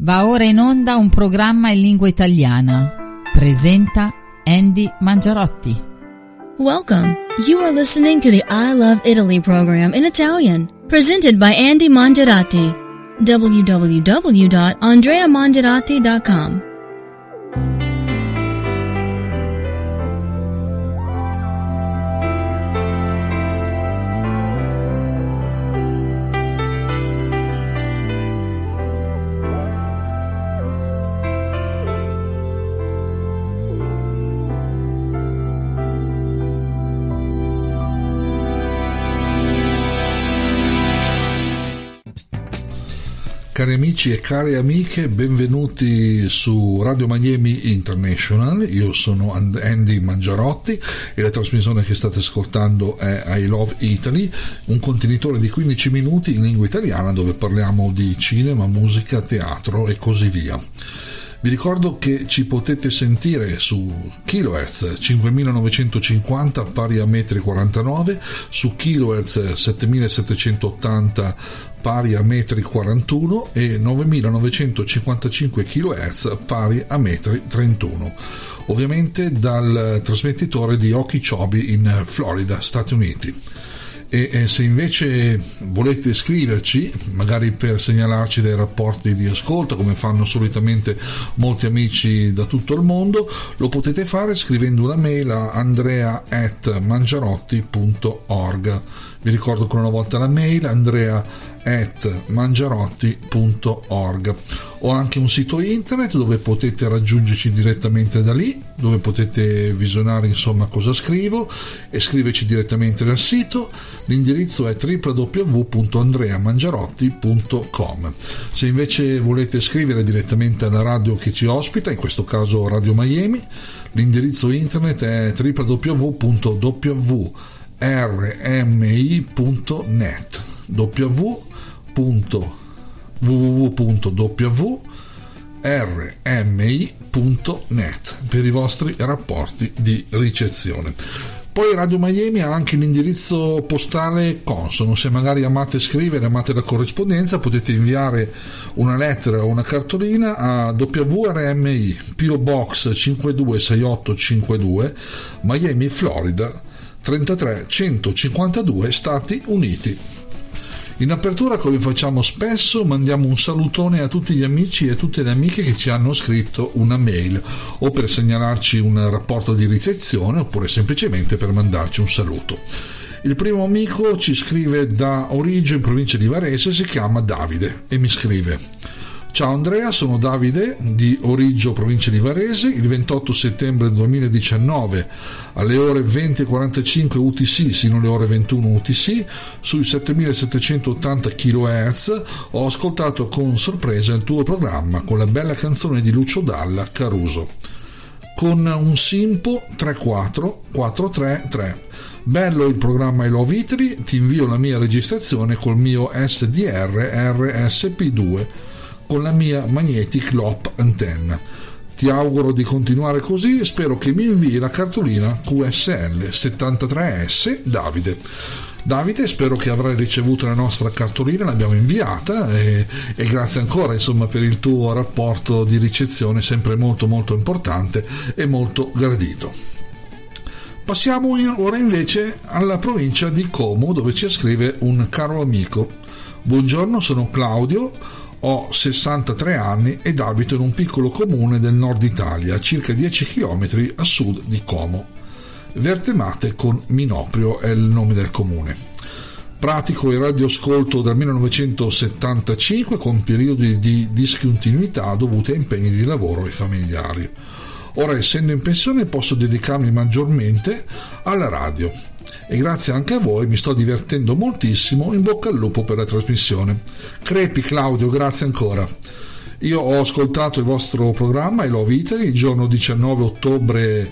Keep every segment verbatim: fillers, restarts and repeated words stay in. Va ora in onda un programma in lingua italiana. Presenta Andy Mangiarotti. Welcome. You are listening to the I Love Italy program in Italian, presented by Andy Mangiarotti. w w w dot andrea mangiarotti dot com. Cari amici e cari amiche, benvenuti su Radio Miami International. Io sono Andy Mangiarotti e la trasmissione che state ascoltando è I Love Italy, un contenitore di quindici minuti in lingua italiana dove parliamo di cinema, musica, teatro e così via. Vi ricordo che ci potete sentire su Kilohertz cinquemilanovecentocinquanta pari a metri quarantanove, su Kilohertz settemilasettecentottanta pari a metri quarantuno e novemilanovecentocinquantacinque Kilohertz pari a metri trentuno. Ovviamente dal trasmettitore di Okeechobee in Florida, Stati Uniti. E, e se invece volete scriverci, magari per segnalarci dei rapporti di ascolto come fanno solitamente molti amici da tutto il mondo, lo potete fare scrivendo una mail a andrea at mangiarotti punto org. Vi ricordo ancora una volta la mail andrea at mangiarotti punto org. Ho anche un sito internet dove potete raggiungerci direttamente da lì, dove potete visionare insomma cosa scrivo e scriverci direttamente dal sito. L'indirizzo è w w w punto andrea mangiarotti punto com. Se invece volete scrivere direttamente alla radio che ci ospita, in questo caso Radio Miami, l'indirizzo internet è w w w punto w r m i punto net w w w punto w r m i punto net per i vostri rapporti di ricezione. Poi Radio Miami ha anche l'indirizzo postale consono. Se magari amate scrivere, amate la corrispondenza, potete inviare una lettera o una cartolina a W R M I P O Box cinque due sei otto cinque due, Miami, Florida trentatré centocinquantadue, Stati Uniti. In apertura, come facciamo spesso, mandiamo un salutone a tutti gli amici e a tutte le amiche che ci hanno scritto una mail, o per segnalarci un rapporto di ricezione, oppure semplicemente per mandarci un saluto. Il primo amico ci scrive da Origgio, in provincia di Varese, si chiama Davide e mi scrive: ciao Andrea, sono Davide di Origgio, provincia di Varese. Il ventotto settembre duemiladiciannove alle ore venti e quarantacinque U T C sino alle ore ventuno U T C sui settemilasettecentottanta kHz ho ascoltato con sorpresa il tuo programma con la bella canzone di Lucio Dalla, Caruso, con un simpo tre quattro quattro tre tre. Bello il programma I Love Italy, ti invio la mia registrazione col mio S D R R S P due con la mia Magnetic Lop antenna. Ti auguro di continuare così e spero che mi invii la cartolina Q S L settantatré S. Davide. Davide, spero che avrai ricevuto la nostra cartolina, l'abbiamo inviata e, e grazie ancora insomma per il tuo rapporto di ricezione, sempre molto molto importante e molto gradito. Passiamo ora invece alla provincia di Como, dove ci scrive un caro amico. Buongiorno, sono Claudio, ho sessantatré anni ed abito in un piccolo comune del nord Italia, a circa dieci chilometri a sud di Como. Vertemate con Minoprio è il nome del comune. Pratico il radioascolto dal millenovecentosettantacinque con periodi di discontinuità dovuti a impegni di lavoro e familiari. Ora, essendo in pensione, posso dedicarmi maggiormente alla radio. E grazie anche a voi mi sto divertendo moltissimo, in bocca al lupo per la trasmissione. Crepi Claudio, grazie ancora. Io ho ascoltato il vostro programma I Love Italy il giorno diciannove ottobre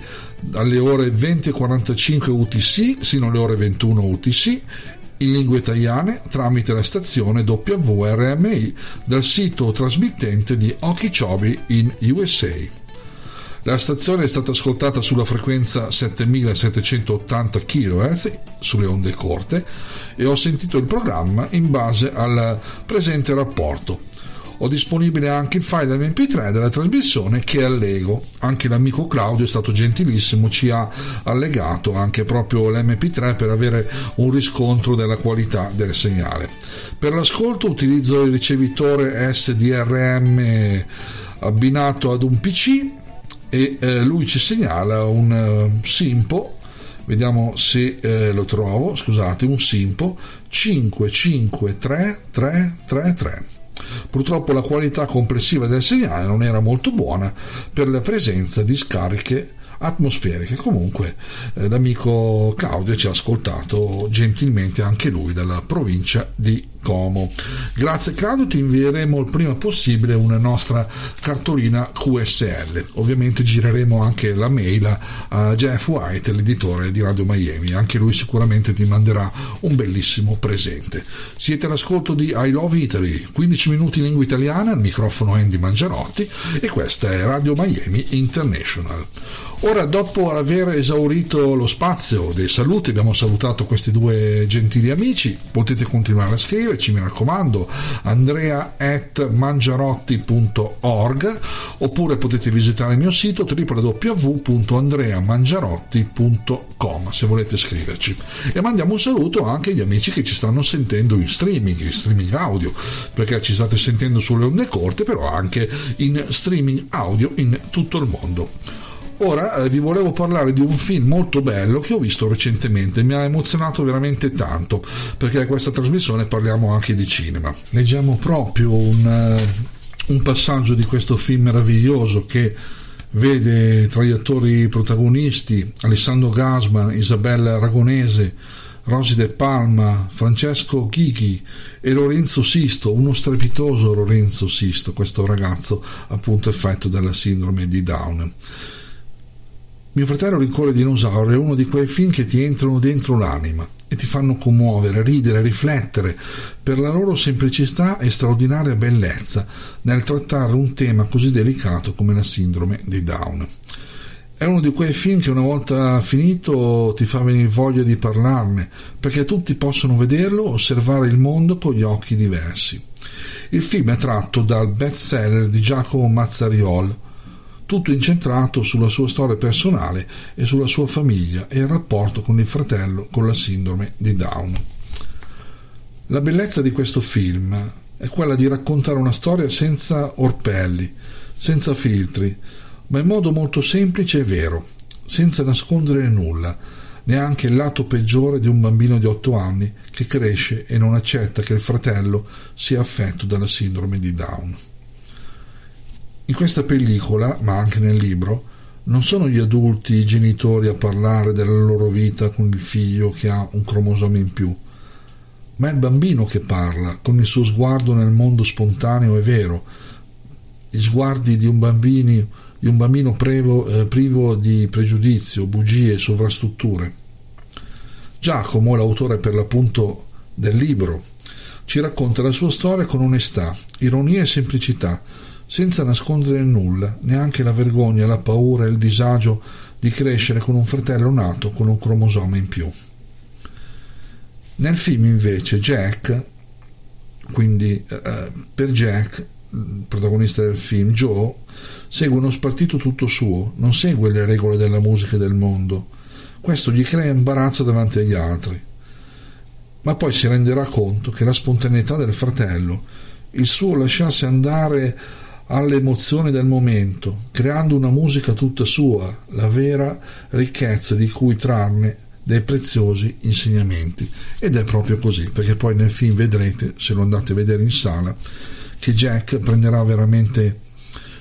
alle ore venti e quarantacinque U T C sino alle ore ventuno U T C in lingue italiane tramite la stazione W R M I dal sito trasmittente di Okeechobee in U S A. La stazione è stata ascoltata sulla frequenza settemilasettecentottanta kHz sulle onde corte e ho sentito il programma in base al presente rapporto. o disponibile anche in file emme pi tre della trasmissione che allego. Anche l'amico Claudio è stato gentilissimo, ci ha allegato anche proprio l'emme pi tre per avere un riscontro della qualità del segnale. Per l'ascolto utilizzo il ricevitore esse di erre emme abbinato ad un pi ci e eh, lui ci segnala un uh, simpo, vediamo se eh, lo trovo, scusate, un simpo cinque cinque tre tre tre tre. Purtroppo la qualità complessiva del segnale non era molto buona per la presenza di scariche atmosferiche. Comunque eh, l'amico Claudio ci ha ascoltato gentilmente anche lui dalla provincia di Como. Grazie Claudio, ti invieremo il prima possibile una nostra cartolina Q S L. Ovviamente gireremo anche la mail a Jeff White, l'editore di Radio Miami, anche lui sicuramente ti manderà un bellissimo presente. Siete all'ascolto di I Love Italy, quindici minuti in lingua italiana, al microfono Andy Mangiarotti e questa è Radio Miami International. Ora, dopo aver esaurito lo spazio dei saluti, abbiamo salutato questi due gentili amici, potete continuare a scrivere, ci mi raccomando, andrea at mangiarotti punto org, oppure potete visitare il mio sito w w w punto andrea mangiarotti punto com se volete scriverci. E mandiamo un saluto anche agli amici che ci stanno sentendo in streaming, in streaming audio, perché ci state sentendo sulle onde corte, però anche in streaming audio in tutto il mondo. Ora eh, vi volevo parlare di un film molto bello che ho visto recentemente, mi ha emozionato veramente tanto, perché in questa trasmissione parliamo anche di cinema. Leggiamo proprio un, uh, un passaggio di questo film meraviglioso che vede tra gli attori protagonisti Alessandro Gasman, Isabella Ragonese, Rosi De Palma, Francesco Chighi e Lorenzo Sisto, uno strepitoso Lorenzo Sisto, questo ragazzo appunto affetto dalla sindrome di Down. Mio fratello rincorre i dinosauri è uno di quei film che ti entrano dentro l'anima e ti fanno commuovere, ridere, riflettere per la loro semplicità e straordinaria bellezza nel trattare un tema così delicato come la sindrome di Down. È uno di quei film che una volta finito ti fa venire voglia di parlarne, perché tutti possono vederlo, osservare il mondo con gli occhi diversi. Il film è tratto dal bestseller di Giacomo Mazzariol, tutto incentrato sulla sua storia personale e sulla sua famiglia e il rapporto con il fratello con la sindrome di Down. La bellezza di questo film è quella di raccontare una storia senza orpelli, senza filtri, ma in modo molto semplice e vero, senza nascondere nulla, neanche il lato peggiore di un bambino di otto anni che cresce e non accetta che il fratello sia affetto dalla sindrome di Down. In questa pellicola, ma anche nel libro, non sono gli adulti, i genitori a parlare della loro vita con il figlio che ha un cromosoma in più, ma è il bambino che parla, con il suo sguardo nel mondo spontaneo e vero, gli sguardi di un bambino, di un bambino privo, eh, privo di pregiudizio, bugie e sovrastrutture. Giacomo, l'autore per l'appunto del libro, ci racconta la sua storia con onestà, ironia e semplicità, senza nascondere nulla, neanche la vergogna, la paura e il disagio di crescere con un fratello nato con un cromosoma in più. Nel film invece Jack, quindi eh, per Jack, il protagonista del film, Joe, segue uno spartito tutto suo, non segue le regole della musica e del mondo. Questo gli crea imbarazzo davanti agli altri, ma poi si renderà conto che la spontaneità del fratello, il suo lasciarsi andare alle emozioni del momento, creando una musica tutta sua, la vera ricchezza di cui trarne dei preziosi insegnamenti. Ed è proprio così, perché poi nel film vedrete, se lo andate a vedere in sala, che Jack prenderà veramente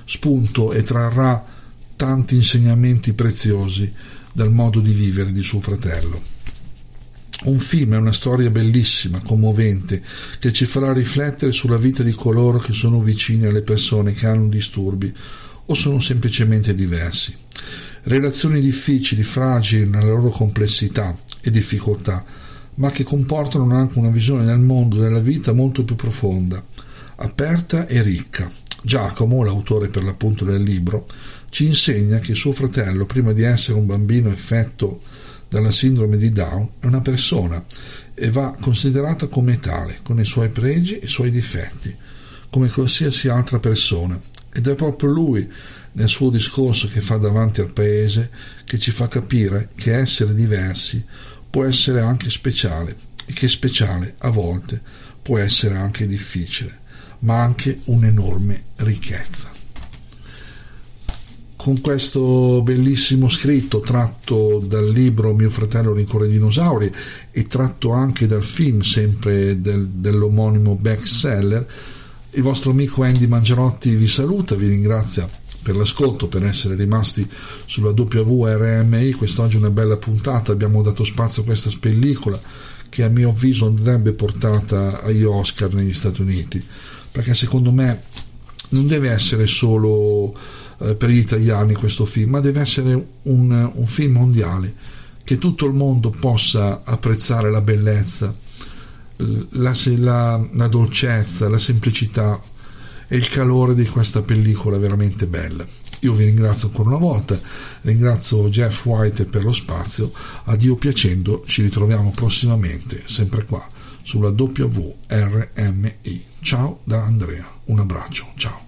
spunto e trarrà tanti insegnamenti preziosi dal modo di vivere di suo fratello. Un film è una storia bellissima, commovente, che ci farà riflettere sulla vita di coloro che sono vicini alle persone che hanno disturbi o sono semplicemente diversi. Relazioni difficili, fragili nella loro complessità e difficoltà, ma che comportano anche una visione del mondo e della vita molto più profonda, aperta e ricca. Giacomo, l'autore per l'appunto del libro, ci insegna che suo fratello, prima di essere un bambino affetto dalla sindrome di Down, è una persona e va considerata come tale, con i suoi pregi e i suoi difetti, come qualsiasi altra persona, ed è proprio lui, nel suo discorso che fa davanti al paese, che ci fa capire che essere diversi può essere anche speciale, e che speciale a volte può essere anche difficile, ma anche un'enorme ricchezza. Con questo bellissimo scritto tratto dal libro Mio fratello rincorre i dinosauri e tratto anche dal film, sempre del, dell'omonimo bestseller, il vostro amico Andy Mangiarotti vi saluta, vi ringrazia per l'ascolto, per essere rimasti sulla W R M I. Quest'oggi una bella puntata, abbiamo dato spazio a questa pellicola che a mio avviso andrebbe portata agli Oscar negli Stati Uniti, perché secondo me non deve essere solo eh, per gli italiani questo film, ma deve essere un, un film mondiale, che tutto il mondo possa apprezzare la bellezza, la, la, la dolcezza, la semplicità e il calore di questa pellicola veramente bella. Io vi ringrazio ancora una volta, ringrazio Jeff White per lo spazio, a Dio piacendo ci ritroviamo prossimamente sempre qua sulla W R M I. Ciao da Andrea, un abbraccio, ciao.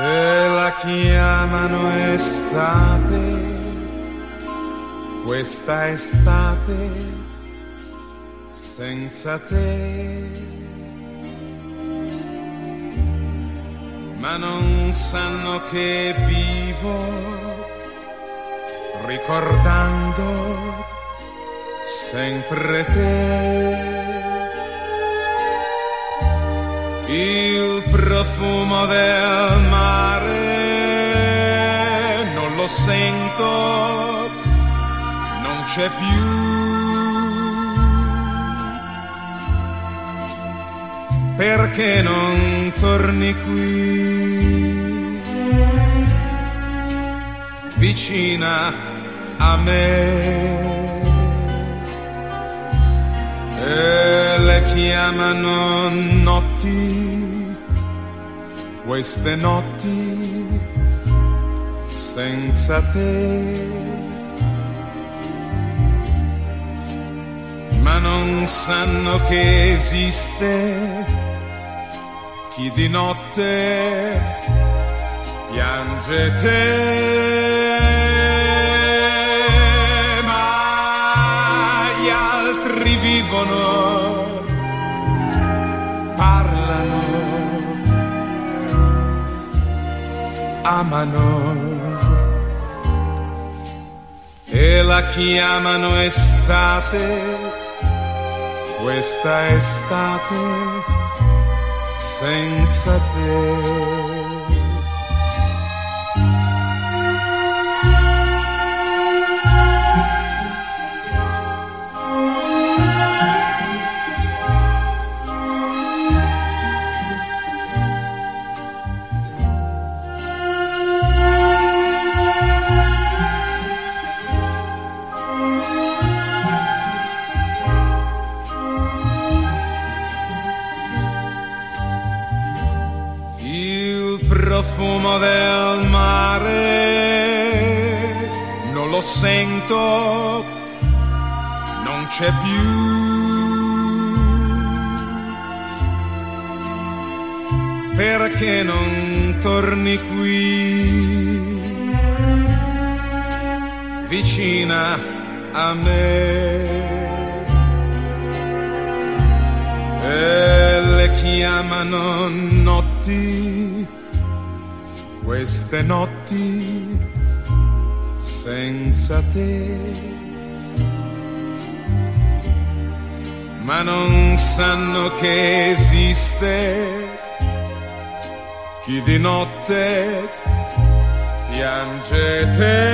E la chiamano estate, questa estate senza te, ma non sanno che vivo ricordando sempre te. Il profumo del mare non lo sento, non c'è più. Perché non torni qui? Vicina a me, e le chiamano notti, queste notti senza te, ma non sanno che esiste chi di notte piange te. Vivono, parlano, amano e la chiamano estate, questa estate senza te. Profumo del mare non lo sento, non c'è più. Perché non torni qui vicina a me, e le chiamano notti, queste notti senza te, ma non sanno che esiste chi di notte piange te,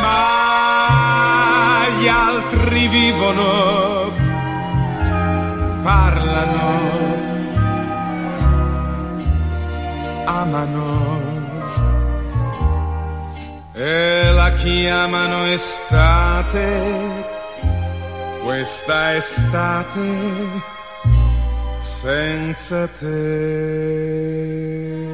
ma gli altri vivono, parlano, amano e la chiamano estate, questa estate senza te.